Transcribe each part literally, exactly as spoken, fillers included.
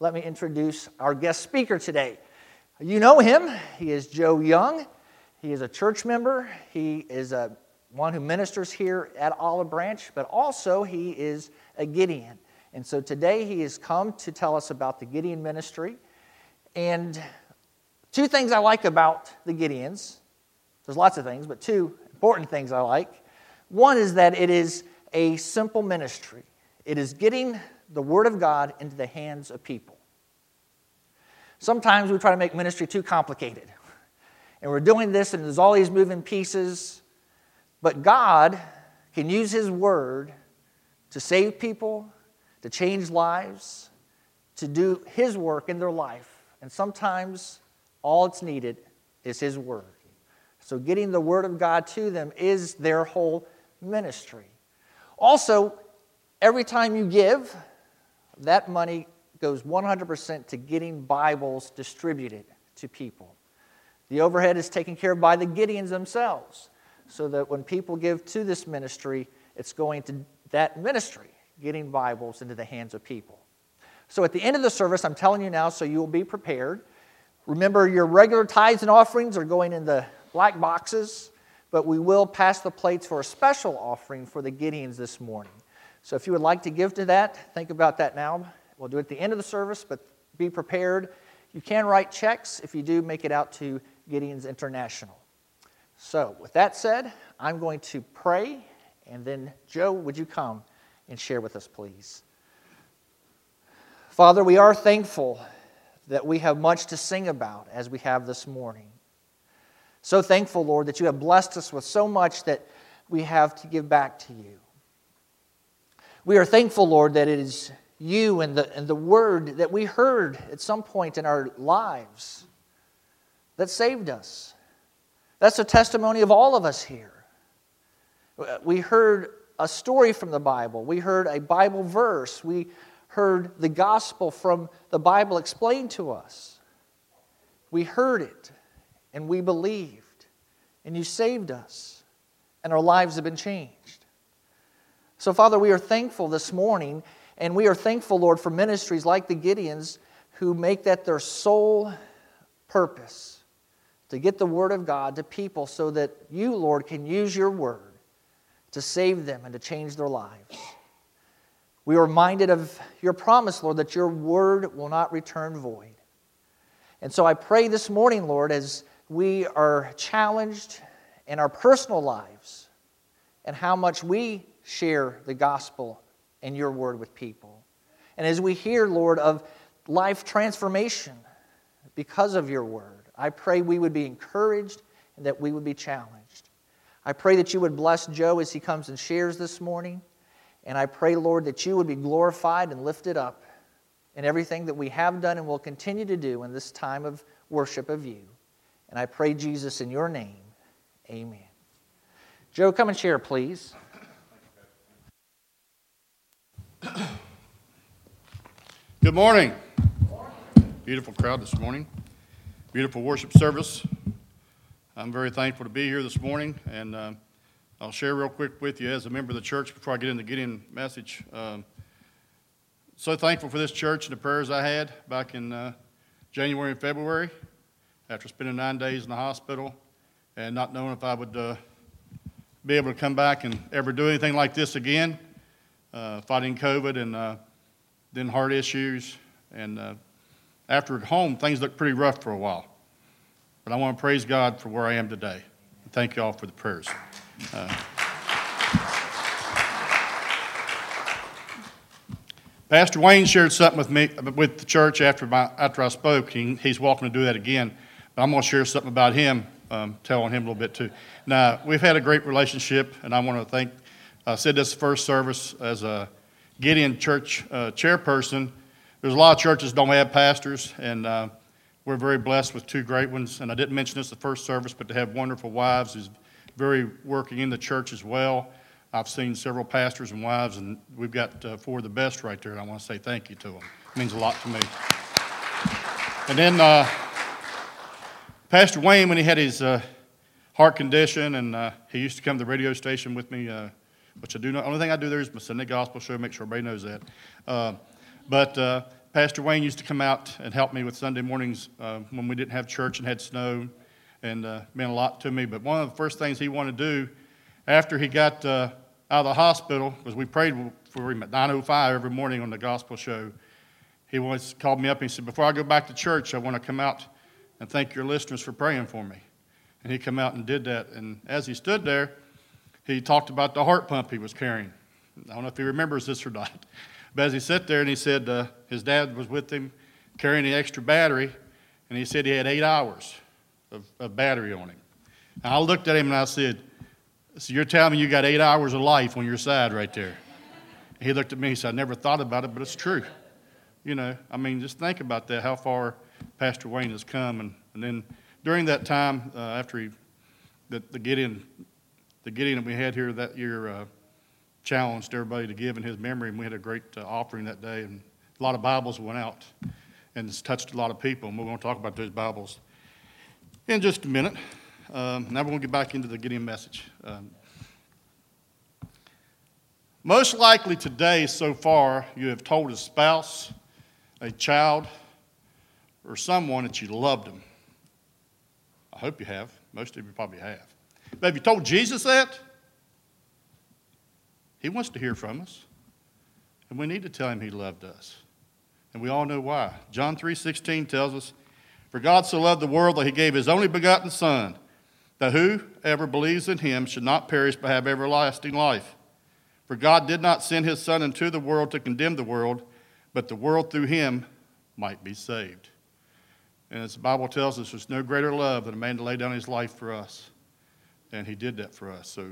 let me introduce our guest speaker today. You know him. He is Joe Young. He is a church member. He is a, one who ministers here at Olive Branch, but also he is a Gideon. And so today he has come to tell us about the Gideon ministry. And two things I like about the Gideons. There's lots of things, but two important things I like. One is that it is a simple ministry. It is getting the Word of God into the hands of people. Sometimes we try to make ministry too complicated. And we're doing this, and there's all these moving pieces. But God can use His Word to save people, to change lives, to do His work in their life. And sometimes all it's needed is His Word. So getting the Word of God to them is their whole ministry. Also, every time you give, that money goes one hundred percent to getting Bibles distributed to people. The overhead is taken care of by the Gideons themselves, so that when people give to this ministry, it's going to that ministry, getting Bibles into the hands of people. So at the end of the service, I'm telling you now so you will be prepared. Remember, your regular tithes and offerings are going in the black boxes, but we will pass the plates for a special offering for the Gideons this morning. So if you would like to give to that, think about that now. We'll do it at the end of the service, but be prepared. You can write checks. If you do, make it out to Gideon's International. So with that said, I'm going to pray, and then Joe, would you come and share with us, please? Father, we are thankful that we have much to sing about as we have this morning. So thankful, Lord, that you have blessed us with so much that we have to give back to you. We are thankful, Lord, that it is you and the, and the word that we heard at some point in our lives that saved us. That's a testimony of all of us here. We heard a story from the Bible. We heard a Bible verse. We heard the gospel from the Bible explained to us. We heard it, and we believed, and you saved us, and our lives have been changed. So, Father, we are thankful this morning, and we are thankful, Lord, for ministries like the Gideons who make that their sole purpose, to get the Word of God to people so that you, Lord, can use your Word to save them and to change their lives. We are reminded of your promise, Lord, that your Word will not return void. And so I pray this morning, Lord, as we are challenged in our personal lives and how much we share the gospel and your word with people. And as we hear, Lord, of life transformation because of your word, I pray we would be encouraged and that we would be challenged. I pray that you would bless Joe as he comes and shares this morning. And I pray, Lord, that you would be glorified and lifted up in everything that we have done and will continue to do in this time of worship of you. And I pray, Jesus, in your name, amen. Joe, come and share, please. Good morning. Beautiful crowd this morning. Beautiful worship service. I'm very thankful to be here this morning, and uh, I'll share real quick with you as a member of the church before I get into Gideon message. Um, so thankful for this church and the prayers I had back in uh, January and February after spending nine days in the hospital and not knowing if I would uh, be able to come back and ever do anything like this again. Uh, fighting COVID and uh, then heart issues. And uh, after home, things looked pretty rough for a while. But I want to praise God for where I am today. Thank you all for the prayers. Uh, Pastor Wayne shared something with me, with the church after my, after I spoke. He, he's welcome to do that again. But I'm going to share something about him, um, tell on him a little bit too. Now, we've had a great relationship, and I want to thank I said this first service as a Gideon church uh, chairperson. There's a lot of churches don't have pastors, and uh, we're very blessed with two great ones. And I didn't mention this the first service, but to have wonderful wives who's very working in the church as well. I've seen several pastors and wives, and we've got uh, four of the best right there, and I want to say thank you to them. It means a lot to me. And then uh, Pastor Wayne, when he had his uh, heart condition, and uh, he used to come to the radio station with me, uh, Which I do know. The only thing I do there is my Sunday gospel show, make sure everybody knows that. Uh, but uh, Pastor Wayne used to come out and help me with Sunday mornings uh, when we didn't have church and had snow, and uh, meant a lot to me. But one of the first things he wanted to do after he got uh, out of the hospital, because we prayed for him at nine oh five every morning on the gospel show, he once called me up and he said, "Before I go back to church, I want to come out and thank your listeners for praying for me." And he came out and did that. And as he stood there, he talked about the heart pump he was carrying. I don't know if he remembers this or not. But as he sat there, and he said uh, his dad was with him carrying the extra battery, and he said he had eight hours of, of battery on him. And I looked at him and I said, "So you're telling me you got eight hours of life on your side right there?" And he looked at me and said, "I never thought about it, but it's true." You know, I mean, just think about that, how far Pastor Wayne has come. And, and then during that time, uh, after he, the, the Gideon, the Gideon that we had here that year uh, challenged everybody to give in his memory, and we had a great uh, offering that day, and a lot of Bibles went out, and it's touched a lot of people, and we're going to talk about those Bibles in just a minute. Um, now we're going to get back into the Gideon message. Um, most likely today so far you have told a spouse, a child, or someone that you loved them. I hope you have. Most of you probably have. But have you told Jesus that? He wants to hear from us. And we need to tell him he loved us. And we all know why. John three sixteen tells us, "For God so loved the world that he gave his only begotten Son, that whoever believes in him should not perish but have everlasting life. For God did not send his Son into the world to condemn the world, but the world through him might be saved." And as the Bible tells us, there's no greater love than a man to lay down his life for us. And he did that for us. So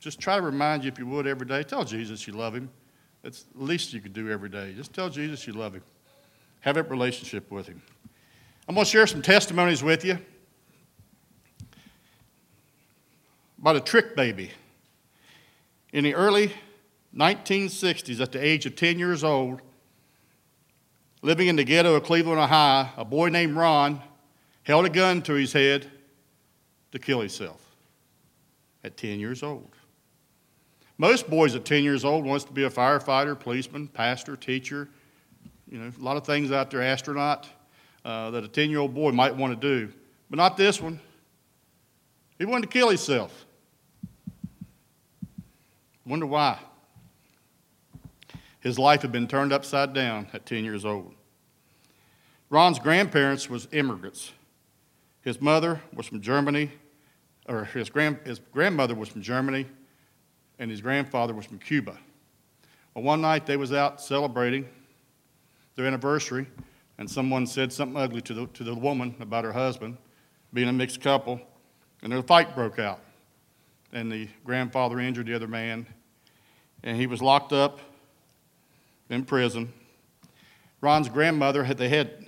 just try to remind you, if you would, every day, tell Jesus you love him. That's the least you could do every day. Just tell Jesus you love him. Have that relationship with him. I'm going to share some testimonies with you about a trick baby. In the early nineteen sixties, at the age of ten years old, living in the ghetto of Cleveland, Ohio, a boy named Ron held a gun to his head to kill himself at ten years old. Most boys at ten years old wants to be a firefighter, policeman, pastor, teacher, you know, a lot of things out there, astronaut, uh, that a ten-year-old boy might want to do. But not this one. He wanted to kill himself. Wonder why. His life had been turned upside down at ten years old. Ron's grandparents was immigrants. His mother was from Germany, or his grand his grandmother was from Germany, and his grandfather was from Cuba. Well, one night they was out celebrating their anniversary, and someone said something ugly to the to the woman about her husband being a mixed couple, and their fight broke out. And the grandfather injured the other man, and he was locked up in prison. Ron's grandmother, had they had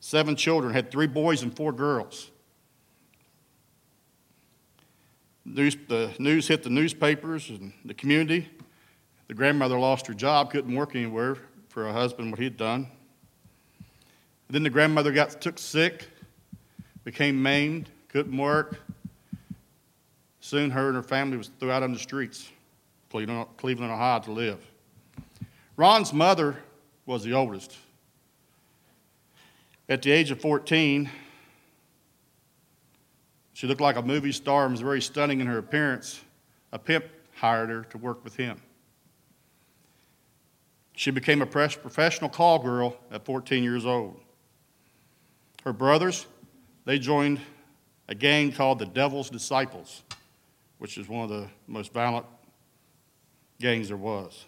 seven children, had three boys and four girls. News, the news hit the newspapers and the community. The grandmother lost her job, couldn't work anywhere for her husband, what he'd done. Then the grandmother got took sick, became maimed, couldn't work. Soon her and her family was thrown out on the streets, Cleveland, Ohio, to live. Ron's mother was the oldest. At the age of fourteen, she looked like a movie star and was very stunning in her appearance. A pimp hired her to work with him. She became a professional call girl at fourteen years old. Her brothers, they joined a gang called the Devil's Disciples, which is one of the most violent gangs there was.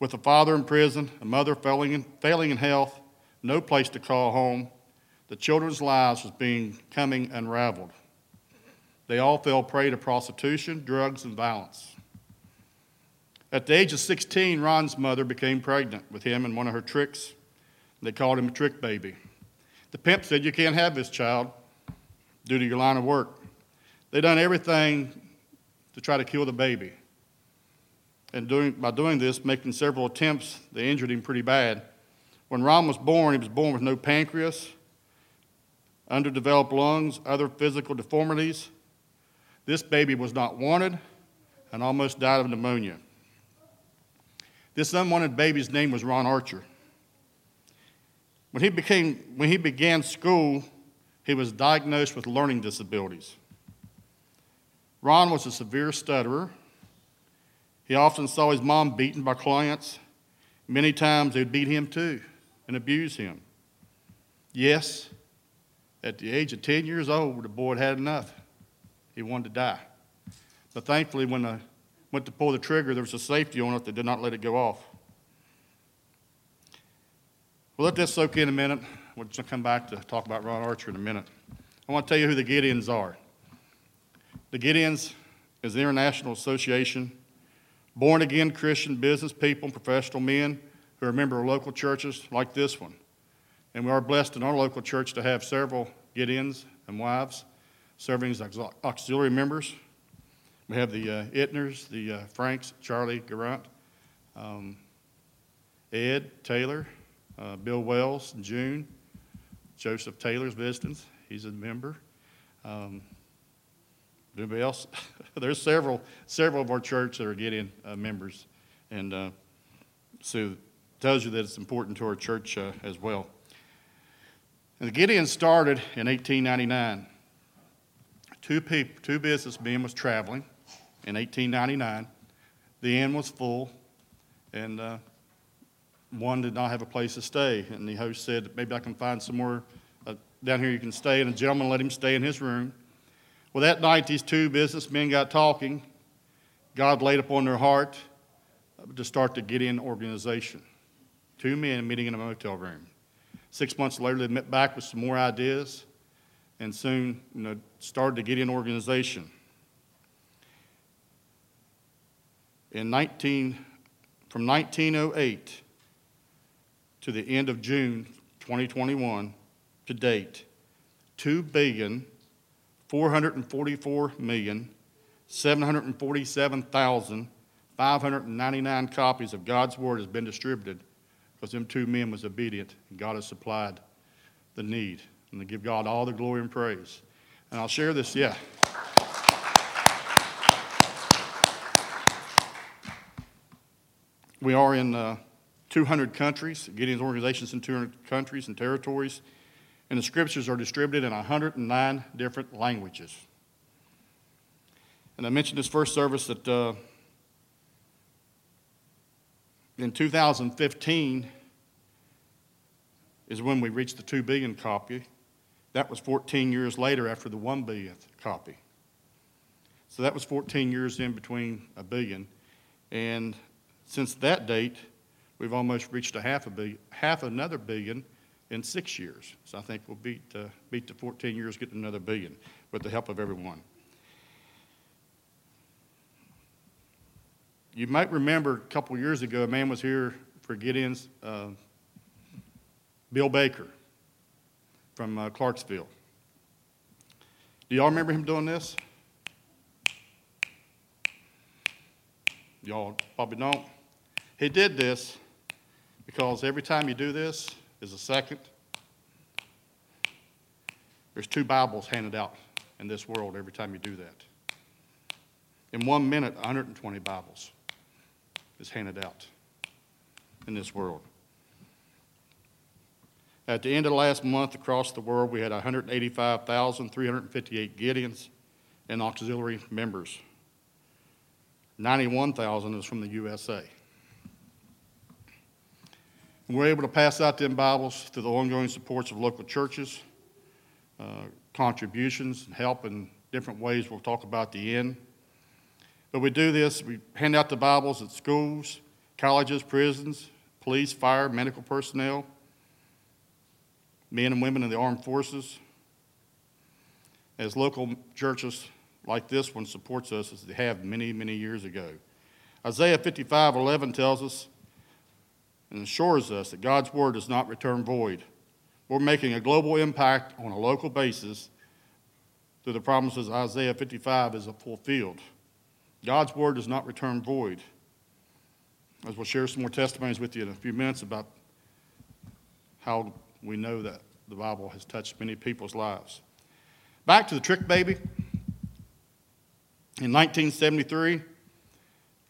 With a father in prison, a mother failing in, failing in health, no place to call home, the children's lives was being coming unraveled. They all fell prey to prostitution, drugs, and violence. At the age of sixteen, Ron's mother became pregnant with him in one of her tricks. They called him a trick baby. The pimp said, "You can't have this child due to your line of work." They done everything to try to kill the baby. And doing, by doing this, making several attempts, they injured him pretty bad. When Ron was born, he was born with no pancreas, underdeveloped lungs, other physical deformities. This baby was not wanted and almost died of pneumonia. This unwanted baby's name was Ron Archer. When he became, when he began school, he was diagnosed with learning disabilities. Ron was a severe stutterer. He often saw his mom beaten by clients. Many times they would beat him too and abuse him. Yes, at the age of ten years old, the boy had had enough. He wanted to die. But thankfully, when I went to pull the trigger, there was a safety on it that did not let it go off. Well, let that soak in a minute. We're going to come back to talk about Ron Archer in a minute. I want to tell you who the Gideons are. The Gideons is the International Association, born-again Christian business people and professional men who are a member of local churches like this one. And we are blessed in our local church to have several Gideons and wives serving as auxiliary members. We have the uh, Itners, the uh, Franks, Charlie Garant, um, Ed Taylor, uh, Bill Wells, and June. Joseph Taylor's visiting. He's a member. Um, anybody else? There's several several of our church that are Gideon uh, members. And uh, so tells you that it's important to our church uh, as well. And the Gideon started in eighteen ninety-nine. Two people, two businessmen was traveling in eighteen ninety-nine. The inn was full, and uh, one did not have a place to stay. And the host said, maybe I can find somewhere uh, down here you can stay. And a gentleman let him stay in his room. Well, that night, these two businessmen got talking. God laid upon their heart to start the Gideon organization. Two men meeting in a motel room. Six months later, they met back with some more ideas and soon, you know, started the Gideon organization. In nineteen, from nineteen oh eight to the end of June twenty twenty-one, to date, two billion, four hundred forty-four million, seven hundred forty-seven thousand, five hundred ninety-nine copies of God's Word has been distributed, because them two men was obedient, and God has supplied the need. And to give God all the glory and praise. And I'll share this, yeah. We are in uh, two hundred countries, Gideon's organizations in two hundred countries and territories. And the scriptures are distributed in one hundred nine different languages. And I mentioned this first service that uh, in two thousand fifteen is when we reached the two billion copy. That was fourteen years later after the one billionth copy. So that was fourteen years in between a billion. And since that date, we've almost reached a half a billion, half another billion in six years. So I think we'll beat, uh, beat the fourteen years, get another billion with the help of everyone. You might remember a couple years ago, a man was here for Gideon's, uh, Bill Baker from uh, Clarksville. Do y'all remember him doing this? Y'all probably don't. He did this because every time you do this, is a second. There's two Bibles handed out in this world every time you do that. In one minute, one hundred twenty Bibles is handed out in this world. At the end of last month, across the world, we had one hundred eighty-five thousand, three hundred fifty-eight Gideons and auxiliary members. ninety-one thousand is from the U S A. And we're able to pass out them Bibles through the ongoing supports of local churches, uh, contributions, and help in different ways we'll talk about at the end. But we do this, we hand out the Bibles at schools, colleges, prisons, police, fire, medical personnel, men and women in the armed forces, as local churches like this one supports us as they have many, many years ago. Isaiah fifty-five eleven tells us and assures us that God's word does not return void. We're making a global impact on a local basis through the promises Isaiah fifty-five is fulfilled. God's word does not return void. As we'll share some more testimonies with you in a few minutes about how we know that the Bible has touched many people's lives. Back to the trick baby. In nineteen seventy-three,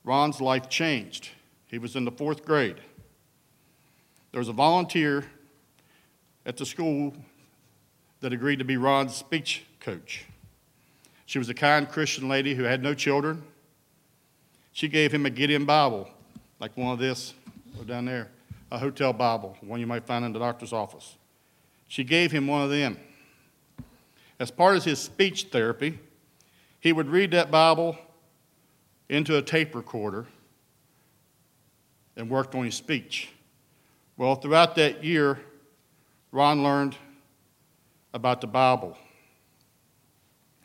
Ron's life changed. He was in the fourth grade. There was a volunteer at the school that agreed to be Ron's speech coach. She was a kind Christian lady who had no children. She gave him a Gideon Bible, like one of this down there, a hotel Bible, one you might find in the doctor's office. She gave him one of them. As part of his speech therapy, he would read that Bible into a tape recorder and worked on his speech. Well, throughout that year, Ron learned about the Bible.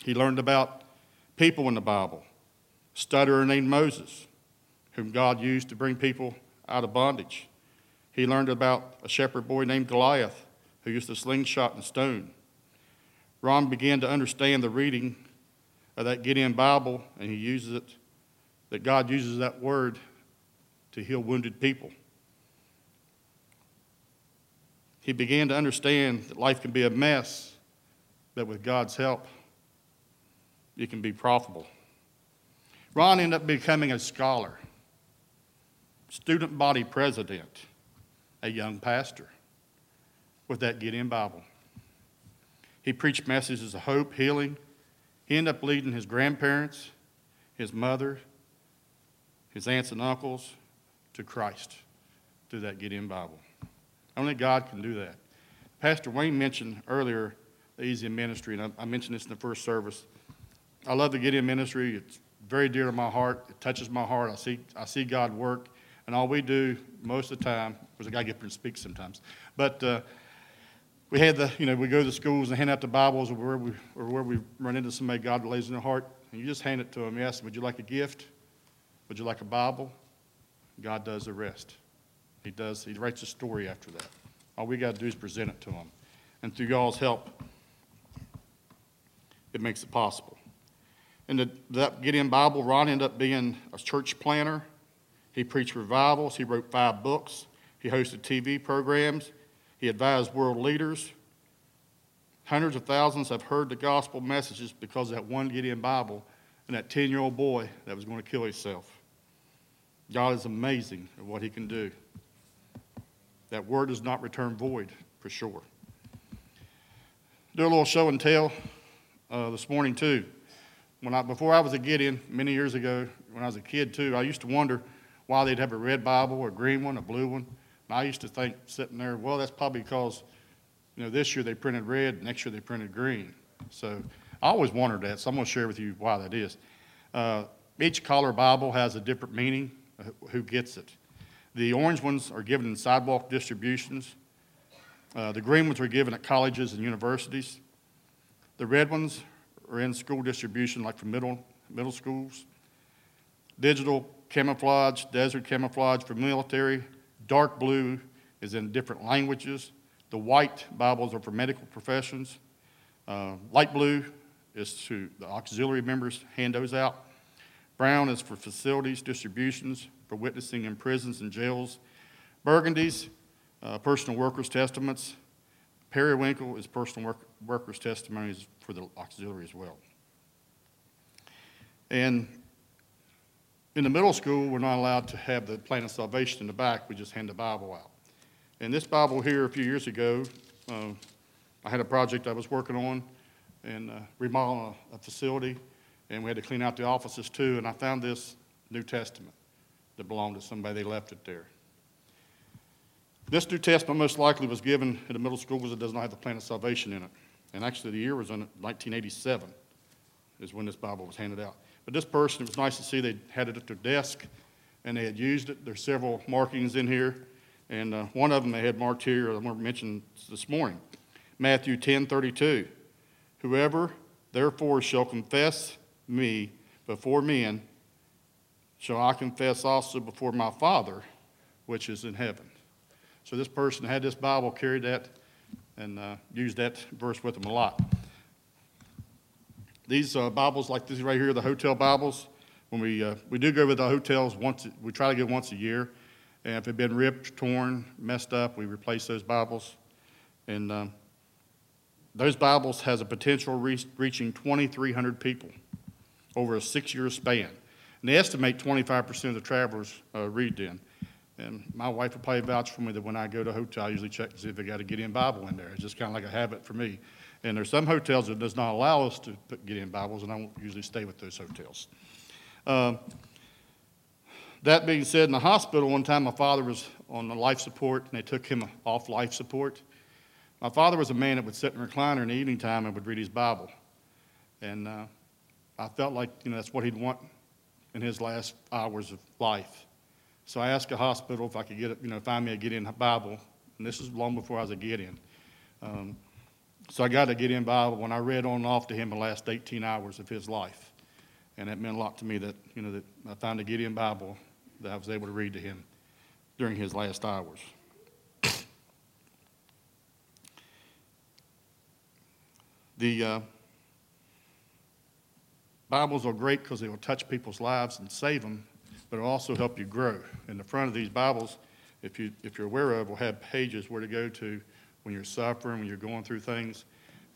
He learned about people in the Bible. A stutterer named Moses, whom God used to bring people out of bondage. He learned about a shepherd boy named Goliath, who used to slingshot and stone. Ron began to understand the reading of that Gideon Bible, and he uses it, that God uses that word to heal wounded people. He began to understand that life can be a mess, but with God's help, it can be profitable. Ron ended up becoming a scholar, student body president, a young pastor with that Gideon Bible. He preached messages of hope, healing. He ended up leading his grandparents, his mother, his aunts and uncles to Christ through that Gideon Bible. Only God can do that. Pastor Wayne mentioned earlier the Gideon ministry, and I mentioned this in the first service. I love the Gideon ministry. It's very dear to my heart. It touches my heart. I see I see God work, and all we do most of the time, because I got to get up and speak sometimes, but uh, we had the, you know, we go to the schools and hand out the Bibles or where we, or where we run into somebody God lays in their heart, and you just hand it to them. You ask them, would you like a gift? Would you like a Bible? God does the rest. He does. He writes a story after that. All we got to do is present it to him. And through y'all's help, it makes it possible. In the, that Gideon Bible, Ron ended up being a church planner. He preached revivals. He wrote five books. He hosted T V programs. He advised world leaders. Hundreds of thousands have heard the gospel messages because of that one Gideon Bible and that ten-year-old boy that was going to kill himself. God is amazing at what he can do. That word does not return void, for sure. Do a little show and tell uh, this morning, too. When I, before I was a Gideon, many years ago, when I was a kid, too, I used to wonder why they'd have a red Bible, a green one, a blue one. And I used to think, sitting there, well, that's probably because, you know, this year they printed red, next year they printed green. So I always wondered that, so I'm going to share with you why that is. Uh, each color Bible has a different meaning, uh, who gets it. The orange ones are given in sidewalk distributions. Uh, the green ones are given at colleges and universities. The red ones are in school distribution, like for middle middle schools. Digital camouflage, desert camouflage for military. Dark blue is in different languages. The white Bibles are for medical professions. Uh, light blue is to the auxiliary members, hand those out. Brown is for facilities, distributions, for witnessing in prisons and jails. Burgundies, uh, personal workers' testaments. Periwinkle is personal work, workers' testimonies for the auxiliary as well. And in the middle school, we're not allowed to have the plan of salvation in the back. We just hand the Bible out. And this Bible here a few years ago, uh, I had a project I was working on and uh, remodeling a, a facility, and we had to clean out the offices too, and I found this New Testament that belonged to somebody. They left it there. This New Testament most likely was given in the middle school because it does not have the plan of salvation in it. And actually the year was in nineteen eighty-seven is when this Bible was handed out. But this person, it was nice to see they had it at their desk and they had used it. There's several markings in here. And uh, one of them they had marked here, I'm going to mention this morning, Matthew ten thirty-two. Whoever therefore shall confess me before men, shall I confess also before my Father, which is in heaven. So this person had this Bible, carried that, and uh, used that verse with them a lot. These uh, Bibles, like this right here, the hotel Bibles, when we uh, we do go to the hotels once, we try to go once a year, and if they've been ripped, torn, messed up, we replace those Bibles. And uh, those Bibles has a potential re- reaching twenty-three hundred people over a six-year span. And they estimate twenty-five percent of the travelers uh, read them. And my wife would probably vouch for me that when I go to a hotel, I usually check to see if they got a Gideon Bible in there. It's just kind of like a habit for me. And there's some hotels that does not allow us to put Gideon Bibles, and I won't usually stay with those hotels. Um, that being said, in the hospital one time, my father was on life support, and they took him off life support. My father was a man that would sit in a recliner in the evening time and would read his Bible. And uh, I felt like, you know, that's what he'd want in his last hours of life. So I asked the hospital if I could get it, you know, find me a Gideon Bible. And this is long before I was a Gideon. Um, so I got a Gideon Bible when I read on and off to him the last eighteen hours of his life. And that meant a lot to me that, you know, that I found a Gideon Bible that I was able to read to him during his last hours. The uh, Bibles are great because they will touch people's lives and save them, but it'll also help you grow. And the front of these Bibles, if, you, if you're aware of, will have pages where to go to when you're suffering, when you're going through things.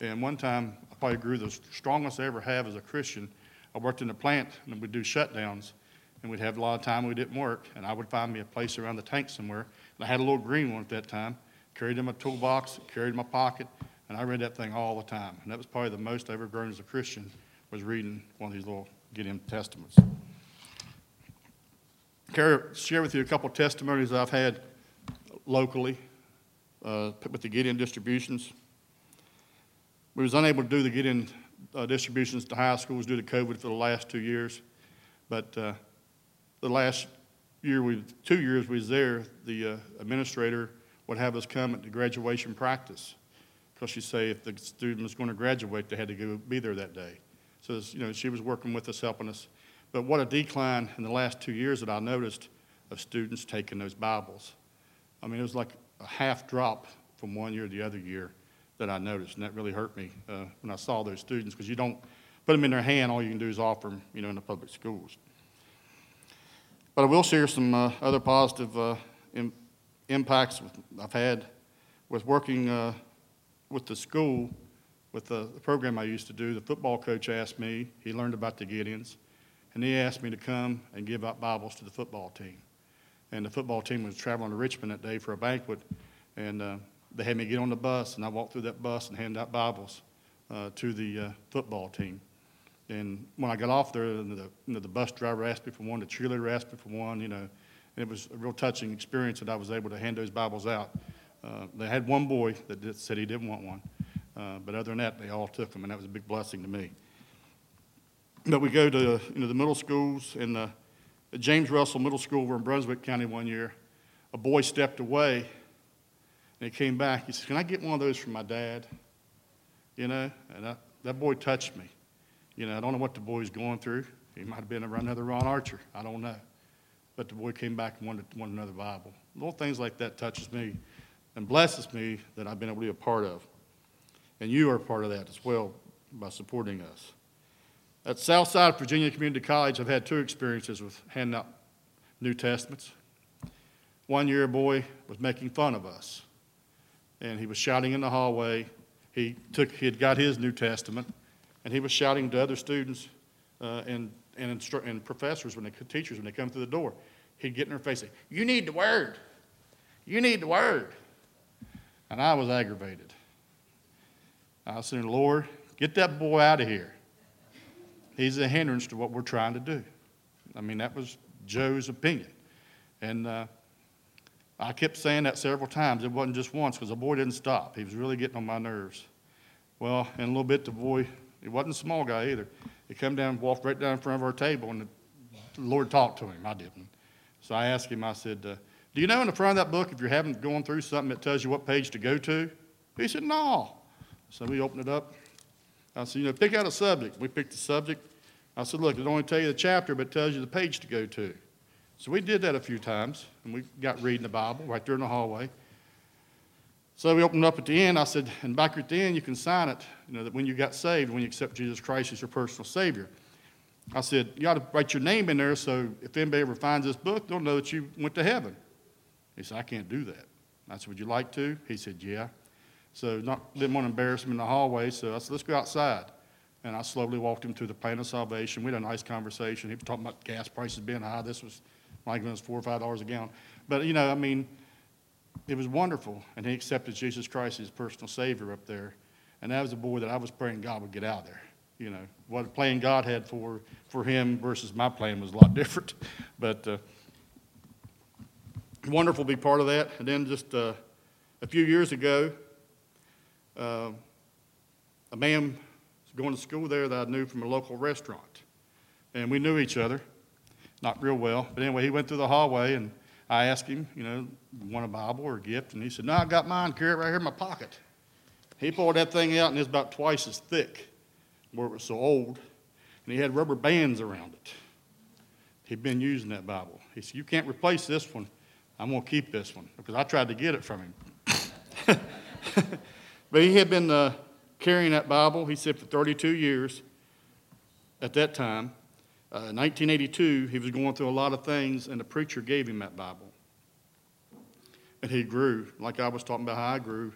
And one time, I probably grew the strongest I ever have as a Christian. I worked in a plant, and we'd do shutdowns, and we'd have a lot of time we didn't work, and I would find me a place around the tank somewhere. And I had a little green one at that time, carried it in my toolbox, carried it in my pocket, and I read that thing all the time. And that was probably the most I ever grown as a Christian, was reading one of these little Gideon Testaments. I'll share with you a couple testimonies I've had locally uh, with the Gideon distributions. We was unable to do the Gideon uh, distributions to high schools due to COVID for the last two years. But uh, the last year, we two years we was there, the uh, administrator would have us come at the graduation practice, because she say if the student was going to graduate, they had to go be there that day. So, you know, she was working with us, helping us. But what a decline in the last two years that I noticed of students taking those Bibles. I mean, it was like a half drop from one year to the other year that I noticed, and that really hurt me uh, when I saw those students, because you don't put them in their hand. All you can do is offer them, you know, in the public schools. But I will share some uh, other positive uh, im- impacts with, I've had with working uh, with the school, with the, the program I used to do. The football coach asked me, he learned about the Gideons, and he asked me to come and give out Bibles to the football team. And the football team was traveling to Richmond that day for a banquet, and uh, they had me get on the bus, and I walked through that bus and handed out Bibles uh, to the uh, football team. And when I got off there, the, you know, the bus driver asked me for one, the cheerleader asked me for one, you know, and it was a real touching experience that I was able to hand those Bibles out. Uh, they had one boy that did, said he didn't want one, uh, but other than that, they all took them, and that was a big blessing to me. But we go to, you know, the middle schools, and the James Russell Middle School over in Brunswick County one year, a boy stepped away, and he came back. He said, "Can I get one of those for my dad?" You know, and I, that boy touched me. You know, I don't know what the boy's going through. He might have been another Ron Archer. I don't know. But the boy came back and wanted, wanted another Bible. Little things like that touches me and blesses me that I've been able to be a part of. And you are a part of that as well by supporting us. At Southside Virginia Community College, I've had two experiences with handing out New Testaments. One year, a boy was making fun of us, and he was shouting in the hallway. He took, he had got his New Testament, and he was shouting to other students uh, and and, instru- and professors, when they, teachers, when they come through the door. He'd get in their face and say, "You need the word. You need the word." And I was aggravated. I said, "Lord, get that boy out of here. He's a hindrance to what we're trying to do." I mean, that was Joe's opinion. And uh, I kept saying that several times. It wasn't just once, because the boy didn't stop. He was really getting on my nerves. Well, in a little bit, the boy, he wasn't a small guy either. He come down, walked right down in front of our table, and the Lord talked to him. I didn't. So I asked him, I said, uh, "Do you know in the front of that book, if you're having going through something, it tells you what page to go to?" He said, "No." So we opened it up. I said, "You know, pick out a subject." We picked the subject. I said, "Look, it don't only tell you the chapter, but it tells you the page to go to." So we did that a few times, and we got reading the Bible right there in the hallway. So we opened up at the end. I said, "And back at the end, you can sign it, you know, that when you got saved, when you accept Jesus Christ as your personal Savior." I said, "You ought to write your name in there, so if anybody ever finds this book, they'll know that you went to heaven." He said, "I can't do that." I said, "Would you like to?" He said, "Yeah." So not didn't want to embarrass him in the hallway, so I said, "Let's go outside." And I slowly walked him through the plan of salvation. We had a nice conversation. He was talking about gas prices being high. This was like when it was four or five dollars a gallon. But, you know, I mean, it was wonderful. And he accepted Jesus Christ as his personal Savior up there. And that was a boy that I was praying God would get out of there. You know, what the plan God had for, for him versus my plan was a lot different. But uh, wonderful to be part of that. And then just uh, a few years ago, uh, a man was going to school there that I knew from a local restaurant. And we knew each other, not real well. But anyway, he went through the hallway, and I asked him, you know, want a Bible or a gift? And he said, no, I got mine, carry it right here in my pocket. He pulled that thing out, and it's about twice as thick where it was so old, and he had rubber bands around it. He'd been using that Bible. He said, you can't replace this one. I'm going to keep this one, because I tried to get it from him. But he had been uh, carrying that Bible, he said, for thirty-two years at that time. Uh, in nineteen eighty-two, he was going through a lot of things, and the preacher gave him that Bible. And he grew, like I was talking about how I grew,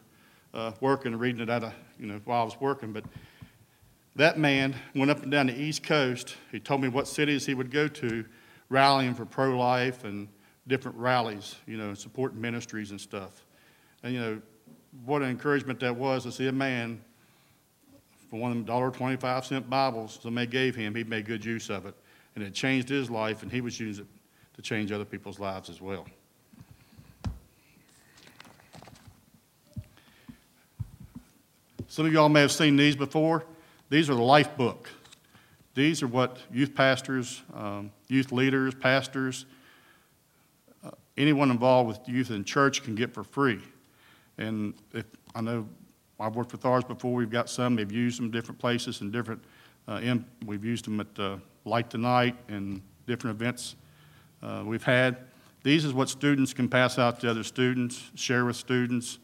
uh, working and reading it out of, you know, while I was working. But that man went up and down the East Coast. He told me what cities he would go to, rallying for pro-life and different rallies, you know, and supporting ministries and stuff. And, you know, what an encouragement that was to see a man for one of them one dollar and twenty-five cent Bibles somebody gave him. He made good use of it, and it changed his life, and he was using it to change other people's lives as well. Some of y'all may have seen these before. These are the life book. These are what youth pastors, um, youth leaders, pastors, uh, anyone involved with youth in church can get for free. And if I know I've worked with ours before. We've got some. They've used them different places and different. Uh, in, we've used them at uh, Light the Night and different events uh, we've had. These is what students can pass out to other students, share with students,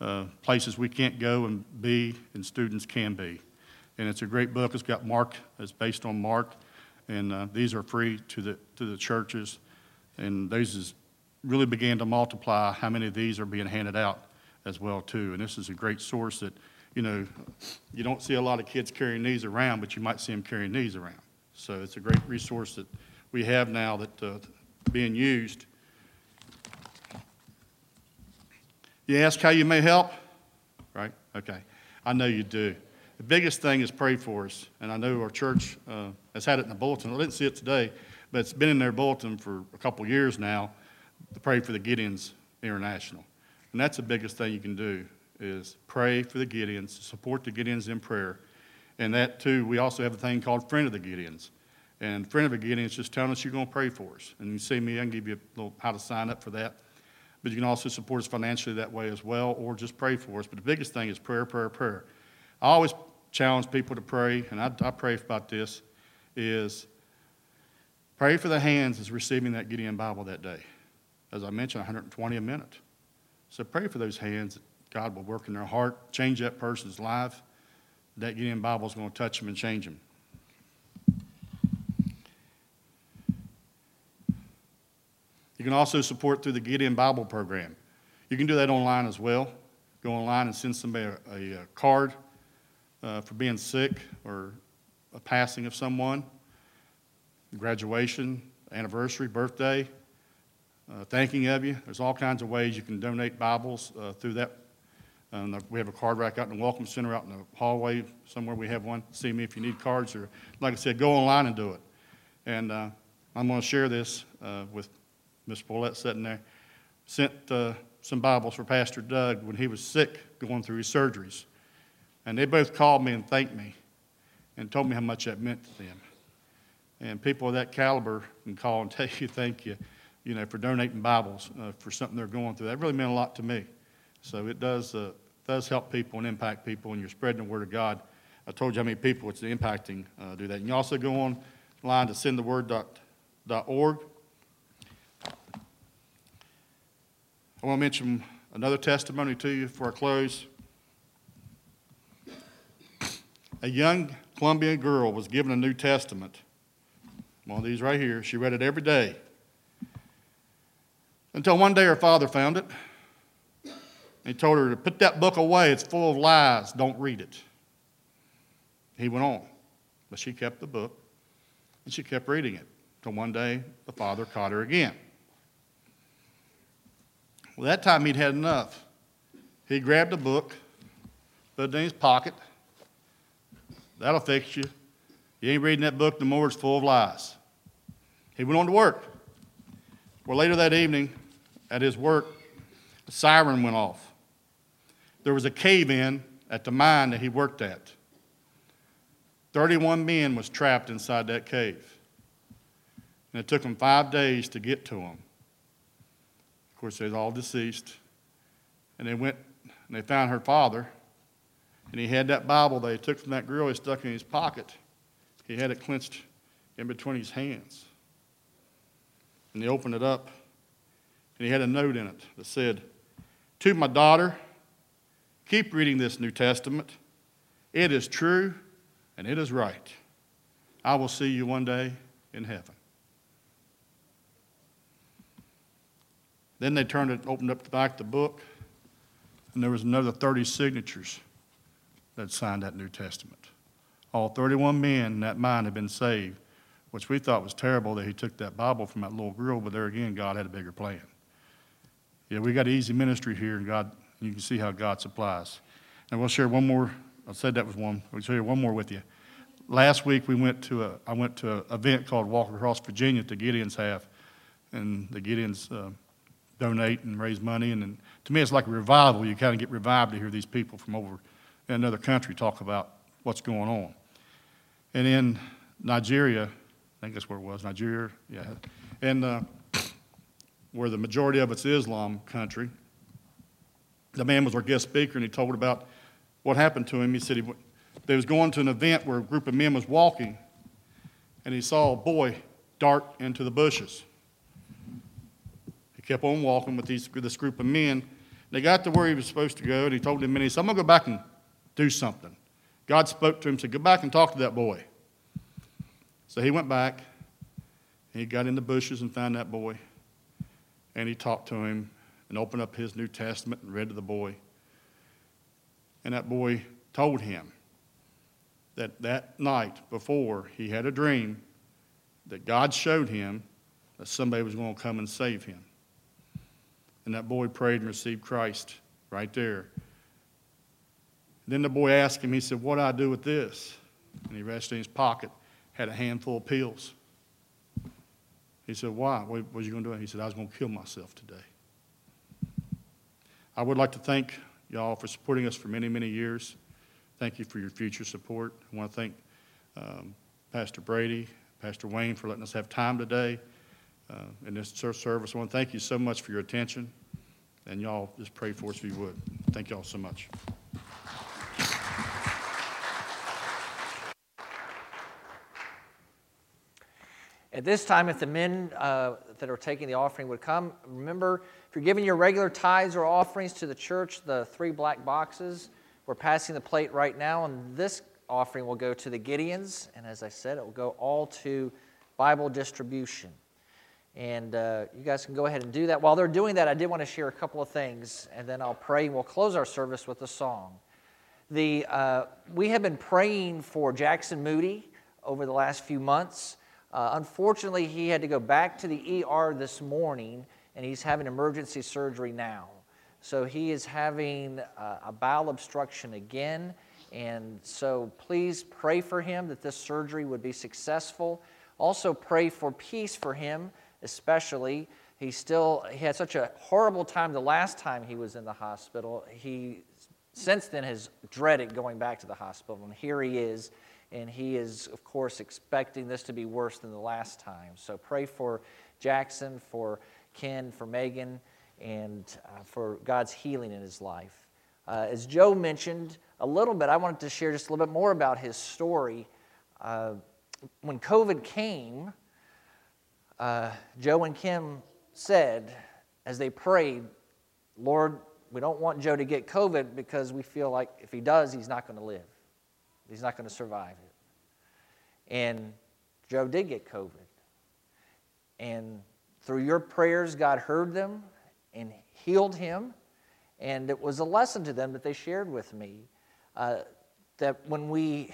uh, places we can't go and be, and students can be. And it's a great book. It's got Mark. It's based on Mark, and uh, these are free to the to the churches. And these is really began to multiply how many of these are being handed out as well too. And this is a great source that, you know, you don't see a lot of kids carrying these around, but you might see them carrying these around. So it's a great resource that we have now that uh, being used. You ask how you may help, right? Okay, I know you do. The biggest thing is pray for us, and I know our church uh, has had it in the bulletin. I didn't see it today, but it's been in their bulletin for a couple years now, to pray for the Gideon's International. And that's the biggest thing you can do is pray for the Gideons, support the Gideons in prayer. And that, too, we also have a thing called Friend of the Gideons. And Friend of the Gideons just telling us you're going to pray for us. And you see me, I can give you a little how to sign up for that. But you can also support us financially that way as well, or just pray for us. But the biggest thing is prayer, prayer, prayer. I always challenge people to pray, and I, I pray about this, is pray for the hands is receiving that Gideon Bible that day. As I mentioned, one hundred twenty a minute. So pray for those hands that God will work in their heart, change that person's life. That Gideon Bible is going to touch them and change them. You can also support through the Gideon Bible program. You can do that online as well. Go online and send somebody a, a card uh, for being sick or a passing of someone, graduation, anniversary, birthday. Uh, thanking of you. There's all kinds of ways you can donate Bibles uh, through that. Um, we have a card rack out in the Welcome Center out in the hallway somewhere. We have one. See me if you need cards. Or, like I said, go online and do it. And uh, I'm going to share this uh, with Miz Polette sitting there. Sent uh, some Bibles for Pastor Doug when he was sick going through his surgeries. And they both called me and thanked me and told me how much that meant to them. And people of that caliber can call and tell you thank you. you know, for donating Bibles, uh, for something they're going through. That really meant a lot to me. So it does uh, does help people and impact people, and you're spreading the Word of God. I told you how many people it's impacting uh, do that. And you also go online to send the word dot org. I want to mention another testimony to you before I close. A young Colombian girl was given a New Testament. One of these right here. She read it every day. Until one day her father found it. He told her to put that book away. It's full of lies. Don't read it. He went on. But she kept the book, and she kept reading it. till one day the father caught her again. Well, that time he'd had enough. He grabbed a book, put it in his pocket. That'll fix you. You ain't reading that book no more. It's full of lies. He went on to work. Well, later that evening at his work, the siren went off. There was a cave-in at the mine that he worked at. thirty-one men was trapped inside that cave. And it took them five days to get to them. Of course, they was all deceased. And they went and they found her father. And he had that Bible they took from that girl he stuck in his pocket. He had it clenched in between his hands. And he opened it up. And he had a note in it that said, "To my daughter, keep reading this New Testament. It is true and it is right. I will see you one day in heaven." Then they turned it, opened up the back of the book, and there was another thirty signatures that signed that New Testament. All thirty-one men in that mine had been saved, which we thought was terrible that he took that Bible from that little girl, but there again, God had a bigger plan. Yeah, we got easy ministry here, and God, you can see how God supplies. And we'll share one more. I said that was one. We'll share one more with you. Last week we went to a, I went to an event called Walk Across Virginia to Gideon's half, and the Gideon's uh, donate and raise money. And, and to me, it's like a revival. You kind of get revived to hear these people from over in another country talk about what's going on. And in Nigeria, I think that's where it was, Nigeria, yeah, and uh, where the majority of it's Islam country. The man was our guest speaker, and he told about what happened to him. He said he, they was going to an event where a group of men was walking, and he saw a boy dart into the bushes. He kept on walking with these, this group of men. They got to where he was supposed to go, and he told him, and he said, "I'm going to go back and do something." God spoke to him and said, "Go back and talk to that boy." So he went back, and he got in the bushes and found that boy, and he talked to him, and opened up his New Testament and read to the boy. And that boy told him that that night before, he had a dream that God showed him that somebody was going to come and save him. And that boy prayed and received Christ right there. And then the boy asked him, he said, "What do I do with this?" And he reached in his pocket, had a handful of pills. He said, "Why? What was you going to do?" He said, "I was going to kill myself today." I would like to thank y'all for supporting us for many, many years. Thank you for your future support. I want to thank um, Pastor Brady, Pastor Wayne for letting us have time today uh, in this service. I want to thank you so much for your attention, and y'all just pray for us if you would. Thank y'all so much. At this time, if the men uh, that are taking the offering would come, remember, if you're giving your regular tithes or offerings to the church, the three black boxes, we're passing the plate right now, and this offering will go to the Gideons, and as I said, it will go all to Bible distribution. And uh, you guys can go ahead and do that. While they're doing that, I did want to share a couple of things, and then I'll pray, and we'll close our service with a song. The uh, we have been praying for Jackson Moody over the last few months. Uh, unfortunately, he had to go back to the E R this morning, and he's having emergency surgery now. So he is having uh, a bowel obstruction again, and so please pray for him that this surgery would be successful. Also pray for peace for him, especially. He still he had such a horrible time the last time he was in the hospital. He since then has dreaded going back to the hospital, and here he is. And he is, of course, expecting this to be worse than the last time. So pray for Jackson, for Ken, for Megan, and uh, for God's healing in his life. Uh, as Joe mentioned a little bit, I wanted to share just a little bit more about his story. Uh, when COVID came, uh, Joe and Kim said, as they prayed, "Lord, we don't want Joe to get COVID because we feel like if he does, he's not going to live. He's not going to survive it." And Joe did get COVID. And through your prayers, God heard them and healed him. And it was a lesson to them that they shared with me, uh, that when we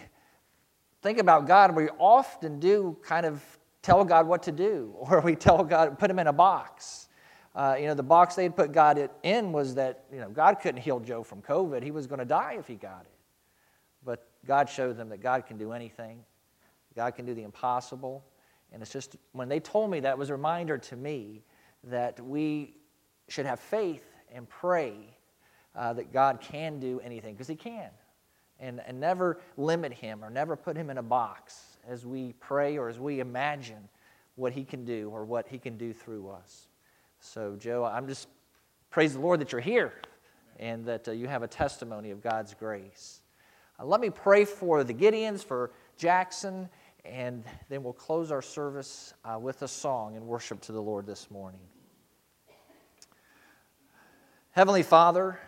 think about God, we often do kind of tell God what to do, or we tell God, put him in a box. Uh, you know, the box they had put God in was that, you know, God couldn't heal Joe from COVID. He was going to die if he got it. But God showed them that God can do anything. God can do the impossible. And it's just, when they told me that, was a reminder to me that we should have faith and pray uh, that God can do anything, because he can. And, and never limit him or never put him in a box as we pray or as we imagine what he can do or what he can do through us. So, Joe, I'm just, praise the Lord that you're here and that uh, you have a testimony of God's grace. Uh, let me pray for the Gideons, for Jackson, and then we'll close our service uh, with a song and worship to the Lord this morning. Heavenly Father,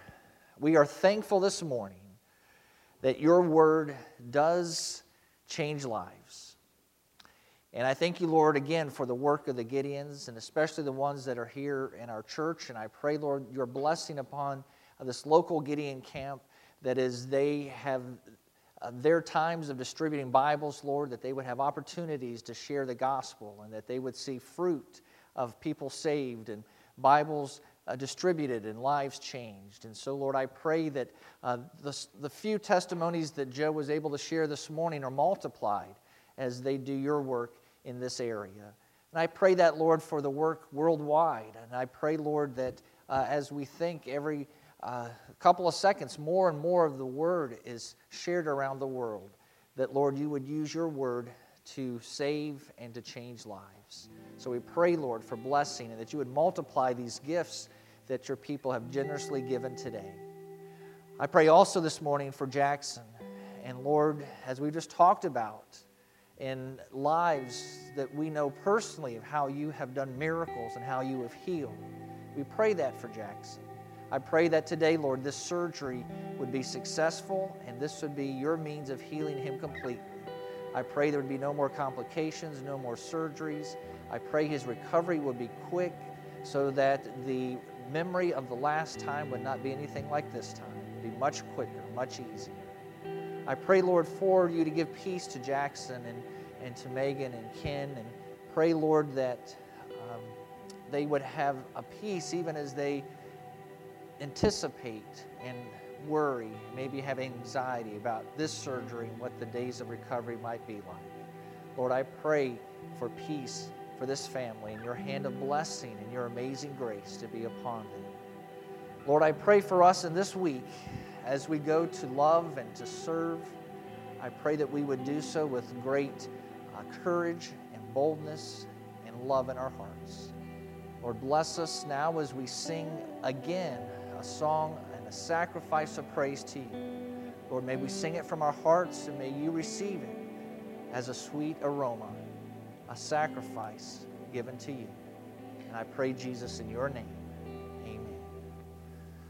we are thankful this morning that your word does change lives. And I thank you, Lord, again for the work of the Gideons, and especially the ones that are here in our church. And I pray, Lord, your blessing upon this local Gideon camp, that as they have their times of distributing Bibles, Lord, that they would have opportunities to share the gospel, and that they would see fruit of people saved and Bibles Uh, distributed and lives changed. And so, Lord, I pray that uh, the, the few testimonies that Joe was able to share this morning are multiplied as they do your work in this area. And I pray that, Lord, for the work worldwide. And I pray, Lord, that uh, as we think every uh, couple of seconds, more and more of the word is shared around the world, that, Lord, you would use your word to save and to change lives. So we pray, Lord, for blessing, and that you would multiply these gifts that your people have generously given today. I pray also this morning for Jackson. And Lord, as we just talked about, in lives that we know personally of how you have done miracles and how you have healed, we pray that for Jackson. I pray that today, Lord, this surgery would be successful, and this would be your means of healing him completely. I pray there would be no more complications, no more surgeries. I pray his recovery would be quick, so that the memory of the last time would not be anything like this time. It would be much quicker, much easier. I pray, Lord, for you to give peace to Jackson and, and to Megan and Ken, and pray, Lord, that um, they would have a peace even as they anticipate and worry, maybe have anxiety about this surgery and what the days of recovery might be like. Lord, I pray for peace for this family, and your hand of blessing and your amazing grace to be upon them. Lord, I pray for us in this week as we go to love and to serve. I pray that we would do so with great uh, courage and boldness and love in our hearts. Lord, bless us now as we sing again a song, a sacrifice of praise to you. Lord, may we sing it from our hearts, and may you receive it as a sweet aroma, a sacrifice given to you. And I pray, Jesus, in your name.